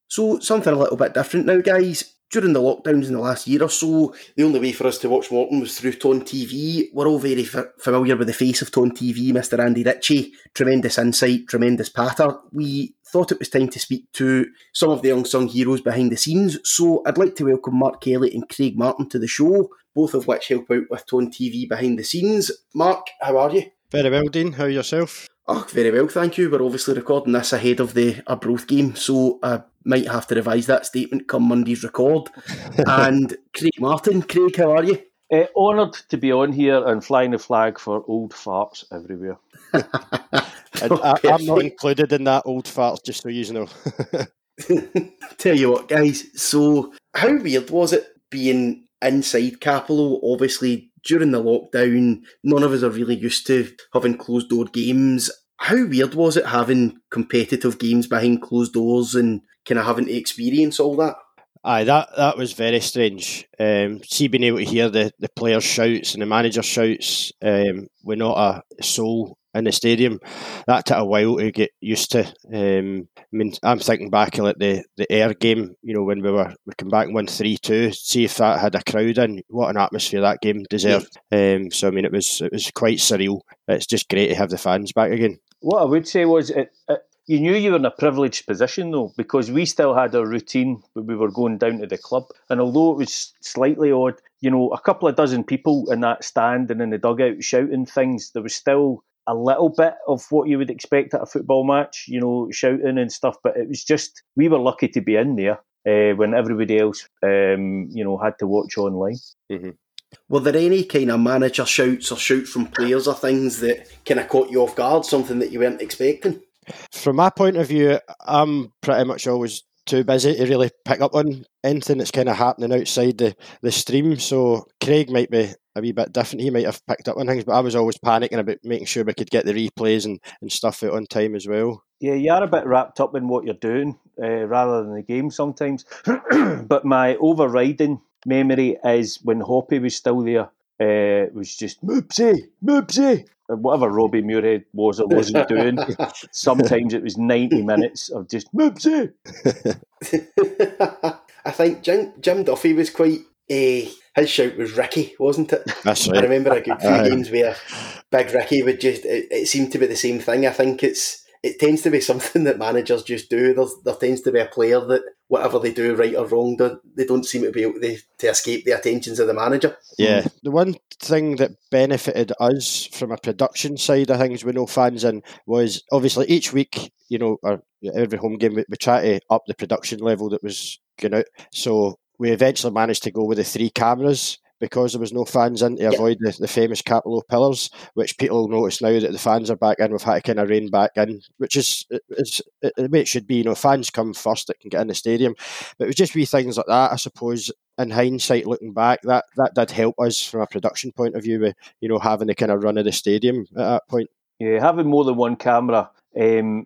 So, something a little bit different now, guys. During the lockdowns in the last year or so, the only way for us to watch Morton was through Tone TV. We're all very familiar with the face of Tone TV, Mr. Andy Ritchie. Tremendous insight, tremendous patter. We thought it was time to speak to some of the unsung heroes behind the scenes, so I'd like to welcome Mark Kelly and Craig Martin to the show, both of which help out with Tone TV behind the scenes. Mark, how are you? Very well, Dean. How are yourself? Oh, very well, thank you. We're obviously recording this ahead of the Arbroath game, so might have to revise that statement come Monday's record. And Craig Martin. Craig, how are you? Honoured to be on here and flying the flag for old farts everywhere. I'm not included in that, old farts, just so you know. Tell you what, guys, so how weird was it being inside Cappielow? Obviously, during the lockdown, none of us are really used to having closed-door games. How weird was it having competitive games behind closed doors and kind of having to experience all that? Aye, that was very strange. See, being able to hear the players' shouts and the manager's shouts with not a soul in the stadium, that took a while to get used to. I mean, I'm thinking back at like the Ayr game, you know, when we came back and won 3-2, see if that had a crowd in, what an atmosphere that game deserved. Yeah. So, I mean, it was quite surreal. It's just great to have the fans back again. What I would say was you knew you were in a privileged position, though, because we still had a routine when we were going down to the club. And although it was slightly odd, you know, a couple of dozen people in that stand and in the dugout shouting things, there was still a little bit of what you would expect at a football match, you know, shouting and stuff. But it was just, we were lucky to be in there when everybody else, you know, had to watch online. Mm-hmm. Were there any kind of manager shouts or shouts from players or things that kind of caught you off guard, something that you weren't expecting? From my point of view, I'm pretty much always too busy to really pick up on anything that's kind of happening outside the stream. So Craig might be a wee bit different. He might have picked up on things, but I was always panicking about making sure we could get the replays and stuff out on time as well. Yeah, you are a bit wrapped up in what you're doing rather than the game sometimes. But my overriding memory is when Hoppy was still there, it was just, Moopsy! Whatever Robbie Muirhead was or wasn't doing, sometimes it was 90 minutes of just, Moopsy! I think Jim Duffy was quite, his shout was Ricky, wasn't it? That's right. I remember a good few games where Big Ricky would just, it seemed to be the same thing. I think it tends to be something that managers just do. There tends to be a player that whatever they do, right or wrong, they don't seem to be able to escape the attentions of the manager. Yeah. The one thing that benefited us from a production side of things with no fans in was obviously each week, you know, or every home game, we try to up the production level that was going out. So we eventually managed to go with the 3 cameras, because there was no fans in to avoid the famous Cappielow pillars, which people notice now that the fans are back in. We've had to kind of rein back in, which is the way it should be. You know, fans come first that can get in the stadium. But it was just wee things like that, I suppose. In hindsight, looking back, that did help us from a production point of view with, you know, having the kind of run of the stadium at that point. Yeah, having more than one camera, it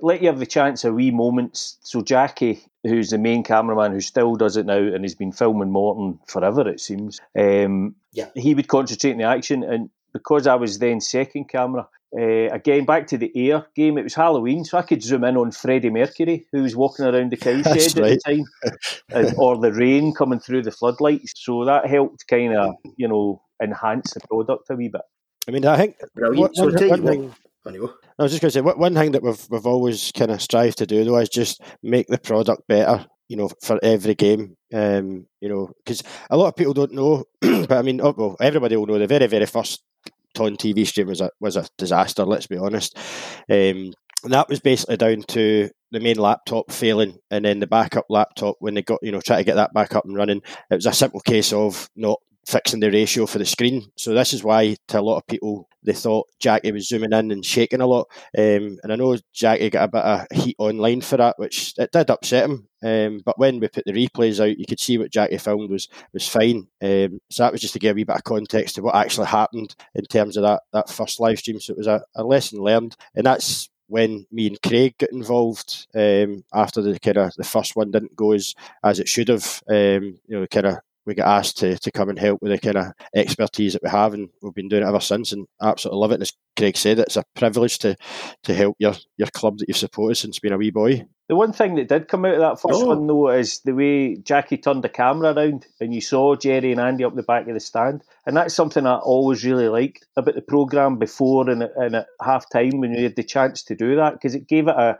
let you have the chance of wee moments. So Jackie, who's the main cameraman, who still does it now and has been filming Morton forever, it seems. He would concentrate on the action. And because I was then second camera, again, back to the Ayr game, it was Halloween, so I could zoom in on Freddie Mercury, who was walking around the cowshed at the time, or the rain coming through the floodlights. So that helped kind of, you know, enhance the product a wee bit. I mean, I think Anyway. I was just going to say, one thing that we've always kind of strived to do, though, is just make the product better, you know, for every game, you know, because a lot of people don't know, but I mean, everybody will know the very, very first Tone TV stream was a disaster, let's be honest. And that was basically down to the main laptop failing, and then the backup laptop, when they got, you know, try to get that back up and running, it was a simple case of not fixing the ratio for the screen. So this is why, to a lot of people, they thought Jackie was zooming in and shaking a lot. And I know Jackie got a bit of heat online for that, which it did upset him. But when we put the replays out, you could see what Jackie filmed was fine. So that was just to give a wee bit of context to what actually happened in terms of that first live stream. So it was a lesson learned. And that's when me and Craig got involved after the kind of the first one didn't go as it should have. You know, kind of, we got asked to come and help with the kind of expertise that we have, and we've been doing it ever since and absolutely love it. And as Craig said, it's a privilege to help your club that you've supported since being a wee boy. The one thing that did come out of that first one, though, is the way Jackie turned the camera around and you saw Jerry and Andy up the back of the stand. And that's something I always really liked about the programme before and at half-time when we had the chance to do that, because it gave it a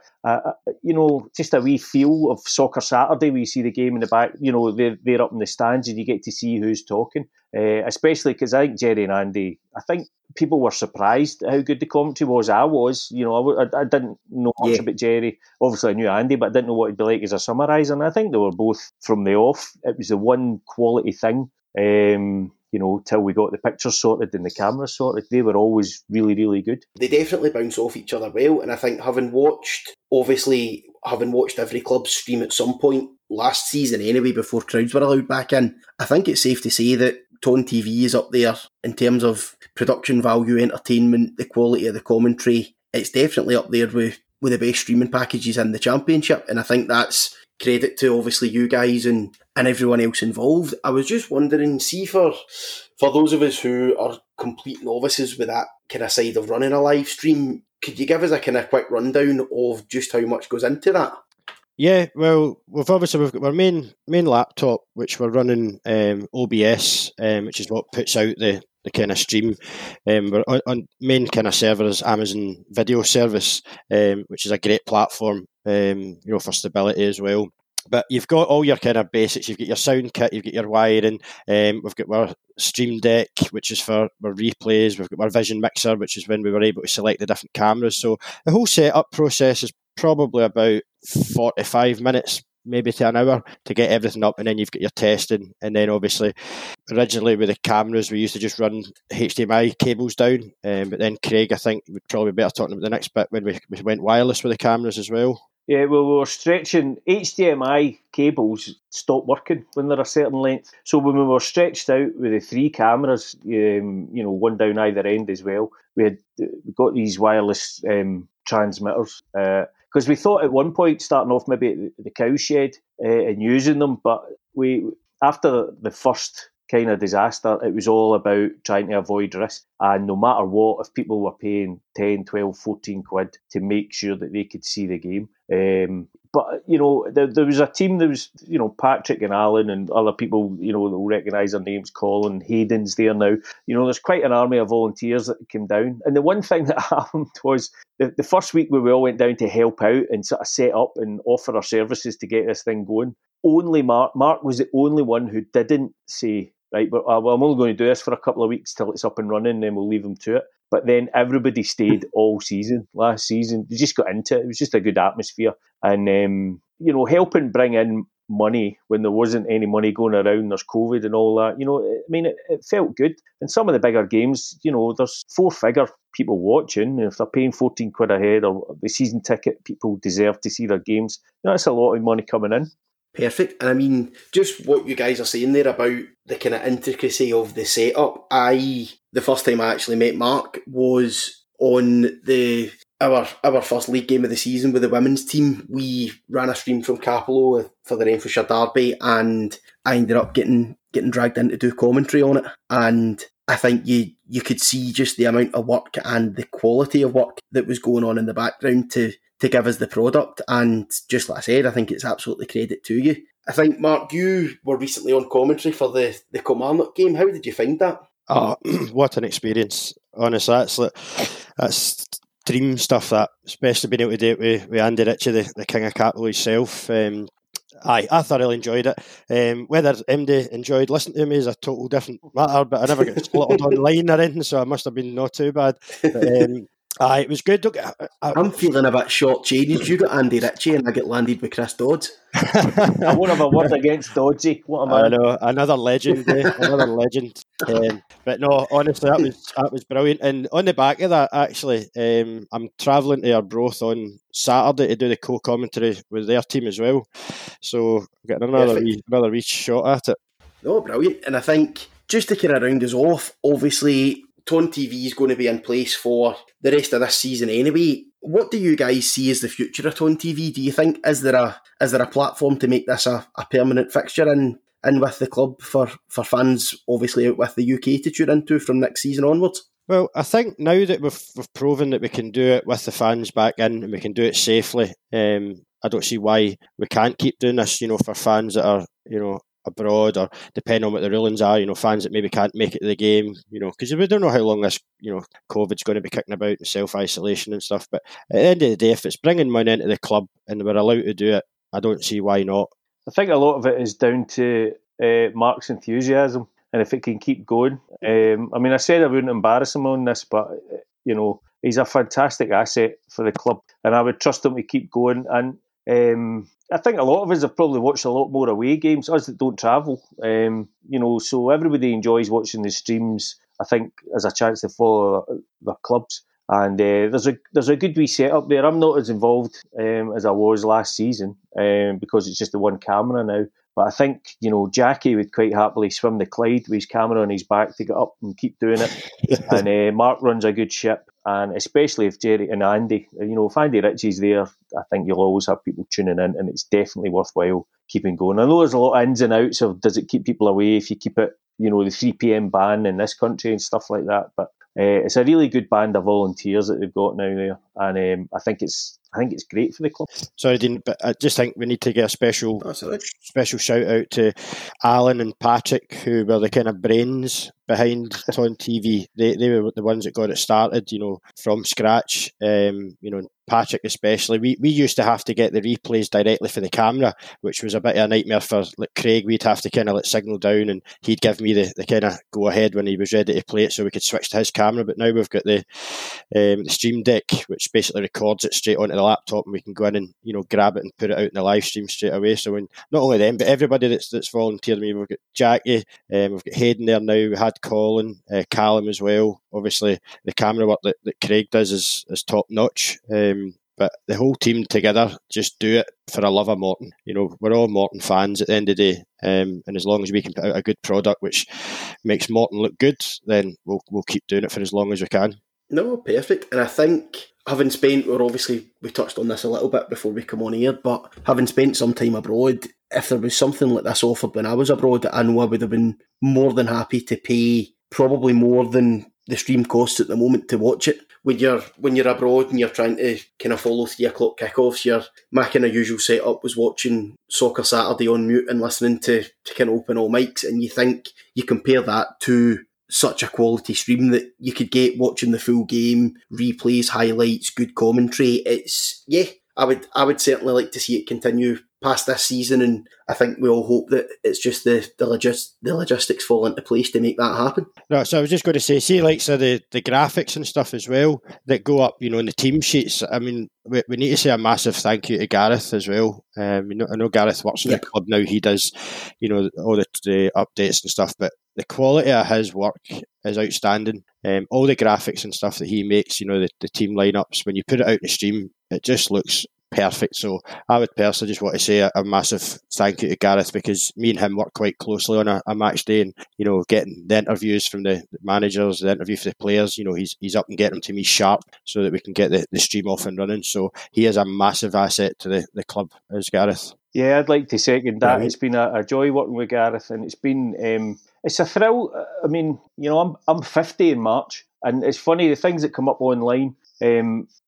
you know, just a wee feel of Soccer Saturday where you see the game in the back, you know, they're up in the stands and you get to see who's talking, especially because I think Jerry and Andy, I think people were surprised at how good the commentary was. I was, you know, I didn't know much about Jerry. Obviously, I knew Andy, but I didn't know what he'd be like as a summariser. And I think they were both from the off. It was the one quality thing. You know, till we got the pictures sorted and the cameras sorted, they were always really, really good. They definitely bounce off each other well, and I think having watched every club stream at some point last season anyway, before crowds were allowed back in, I think it's safe to say that Tone TV is up there in terms of production value, entertainment, the quality of the commentary. It's definitely up there with the best streaming packages in the Championship, and I think that's credit to obviously you guys and everyone else involved. I was just wondering, see, for those of us who are complete novices with that kind of side of running a live stream, could you give us a kind of quick rundown of just how much goes into that? Yeah, well, we've got our main laptop, which we're running OBS, which is what puts out the kind of stream. We're on main kind of server is Amazon Video Service, which is a great platform, for stability as well. But you've got all your kind of basics. You've got your sound kit, you've got your wiring. We've got our stream deck, which is for our replays. We've got our vision mixer, which is when we were able to select the different cameras. So the whole setup process is probably about 45 minutes, maybe to an hour, to get everything up, and then you've got your testing. And then obviously originally with the cameras we used to just run HDMI cables down, but then Craig, I think would probably be better talking about the next bit when we went wireless with the cameras as well. Yeah, well, we were stretching. HDMI cables stop working when they're a certain length. So when we were stretched out with the three cameras, one down either end as well, we got these wireless transmitters, because we thought at one point, starting off maybe at the cow shed and using them, but after the first kind of disaster, it was all about trying to avoid risk. And no matter what, if people were paying 10, 12, 14 quid to make sure that they could see the game. But, there was a team that was, Patrick and Alan and other people, they'll recognise their names, Colin, Hayden's there now. There's quite an army of volunteers that came down. And the one thing that happened was the first week where we all went down to help out and sort of set up and offer our services to get this thing going, only Mark was the only one who didn't say, right, but I'm only going to do this for a couple of weeks till it's up and running, then we'll leave them to it. But then everybody stayed all season. Last season, they just got into it. It was just a good atmosphere. And, helping bring in money when there wasn't any money going around, there's COVID and all that, it felt good. And some of the bigger games, there's four-figure people watching. If they're paying 14 quid a head or the season ticket, people deserve to see their games. That's a lot of money coming in. Perfect. And I mean, just what you guys are saying there about the kind of intricacy of the setup. The first time I actually met Mark was on our first league game of the season with the women's team. We ran a stream from Cappielow for the Renfrewshire Derby, and I ended up getting dragged in to do commentary on it. And I think you could see just the amount of work and the quality of work that was going on in the background to give us the product. And just like I said, I think it's absolutely credit to you. I think, Mark, you were recently on commentary for the Kilmarnock game. How did you find that? Oh, what an experience. Honestly, that's dream stuff, that, especially being able to do it with Andy Ritchie, the King of Capital himself. I thoroughly enjoyed it. Whether MD enjoyed listening to me is a total different matter, but I never got slotted online or anything, so I must have been not too bad. But, it was good. Look, I'm feeling a bit short-changed. You got Andy Ritchie and I get landed with Chris Dodds. I won't have a word against Dodgy. What am I? I know, another legend. Another legend. But no, honestly, that was brilliant. And on the back of that, actually, I'm travelling to Arbroath on Saturday to do the co-commentary with their team as well. So I'm getting another wee shot at it. Oh, brilliant. And I think, just to kind of round us off, obviously, Tone TV is going to be in place for the rest of this season anyway. What do you guys see as the future of Tone TV? Do you think, is there a platform to make this a permanent fixture in with the club for fans, obviously, out with the UK to tune into from next season onwards? Well, I think now that we've proven that we can do it with the fans back in and we can do it safely, I don't see why we can't keep doing this, for fans that are, abroad, or depending on what the rulings are, fans that maybe can't make it to the game, because we don't know how long this, COVID's going to be kicking about and self-isolation and stuff. But at the end of the day, if it's bringing money into the club and we're allowed to do it, I don't see why not. I think a lot of it is down to Mark's enthusiasm, and if it can keep going. I said I wouldn't embarrass him on this, but, he's a fantastic asset for the club, and I would trust him to keep going. And I think a lot of us have probably watched a lot more away games, us that don't travel, so everybody enjoys watching the streams, I think, as a chance to follow their clubs. And there's a good wee setup there. I'm not as involved as I was last season because it's just the one camera now. But I think, you know, Jackie would quite happily swim the Clyde with his camera on his back to get up and keep doing it. And Mark runs a good ship. And especially if Jerry and Andy, you know, if Andy Ritchie's there, I think you'll always have people tuning in, and it's definitely worthwhile keeping going. I know there's a lot of ins and outs of does it keep people away if you keep it, you know, the 3 p.m. ban in this country and stuff like that. But it's a really good band of volunteers that they've got now there, and I think it's great for the club. Sorry, Dean, but I just think we need to give a special shout out to Alan and Patrick, who were the kind of brains behind Tone TV. They were the ones that got it started, you know, from scratch. You know, Patrick especially. We used to have to get the replays directly for the camera, which was a bit of a nightmare for like Craig. We'd have to kind of like signal down, and he'd give me the kind of go ahead when he was ready to play it, so we could switch to his camera. But now we've got the Stream Deck, which basically records it straight onto the laptop, and we can go in and, you know, grab it and put it out in the live stream straight away. So when, not only them, but everybody that's volunteered. I mean, we've got Jackie, we've got Hayden there now. We had Colin, Callum as well. Obviously, the camera work that Craig does is top notch. But the whole team together just do it for the love of Morton. You know, we're all Morton fans at the end of the day. And as long as we can put out a good product which makes Morton look good, then we'll keep doing it for as long as we can. No, perfect. And I think having spent, or obviously we touched on this a little bit before we come on air, but having spent some time abroad, if there was something like this offered when I was abroad, I know I would have been more than happy to pay probably more than the stream costs at the moment to watch it. When you're abroad and you're trying to kind of follow 3 o'clock kickoffs, my kind of usual setup was watching Soccer Saturday on mute and listening to kind of open all mics, and you think you compare that to such a quality stream that you could get watching the full game, replays, highlights, good commentary. It's, yeah, I would certainly like to see it continue past this season, and I think we all hope that it's just the logistics fall into place to make that happen. No, so I was just going to say, the graphics and stuff as well that go up, you know, in the team sheets. I mean, we need to say a massive thank you to Gareth as well. I know Gareth works for the club now. He does, you know, all the updates and stuff, but the quality of his work is outstanding. All the graphics and stuff that he makes, you know, the team lineups, when you put it out in the stream, it just looks perfect. So I would personally just want to say a massive thank you to Gareth, because me and him work quite closely on a match day, and, you know, getting the interviews from the managers, the interview for the players, you know, he's up and getting them to me sharp so that we can get the stream off and running. So he is a massive asset to the club, as Gareth. Yeah, I'd like to second that. Right. It's been a joy working with Gareth, and it's been it's a thrill. I mean, you know, I'm 50 in March, and it's funny the things that come up online.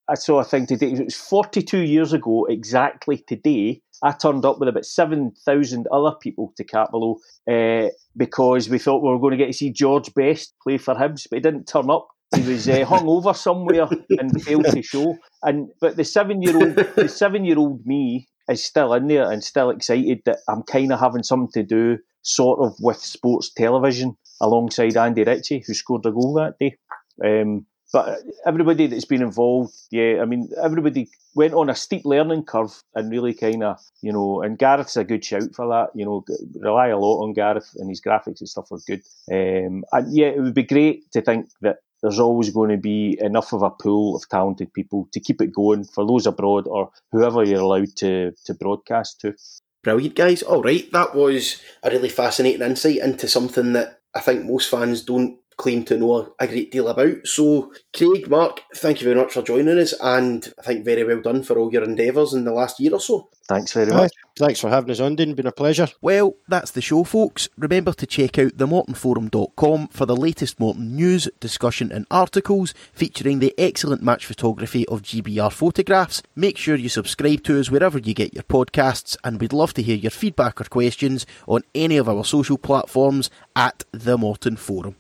I saw a thing today. It was 42 years ago exactly today. I turned up with about 7,000 other people to Cappielow because we thought we were going to get to see George Best play for Hibs, but he didn't turn up. He was hung over somewhere and failed to show. But the seven-year-old me is still in there and still excited that I'm kind of having something to do, sort of, with sports television alongside Andy Ritchie, who scored a goal that day. But everybody that's been involved, yeah, I mean, everybody went on a steep learning curve and really kind of, you know, and Gareth's a good shout for that, you know, rely a lot on Gareth, and his graphics and stuff are good. And yeah, it would be great to think that there's always going to be enough of a pool of talented people to keep it going for those abroad or whoever you're allowed to broadcast to. Brilliant, guys. All right, that was a really fascinating insight into something that I think most fans don't claim to know a great deal about. So, Craig, Mark, thank you very much for joining us, and I think very well done for all your endeavours in the last year or so. Thanks very much. Thanks for having us on, Dean. Been a pleasure. Well, that's the show, folks. Remember to check out themortonforum.com for the latest Morton news, discussion and articles featuring the excellent match photography of GBR photographs. Make sure you subscribe to us wherever you get your podcasts, and we'd love to hear your feedback or questions on any of our social platforms at The Morton Forum.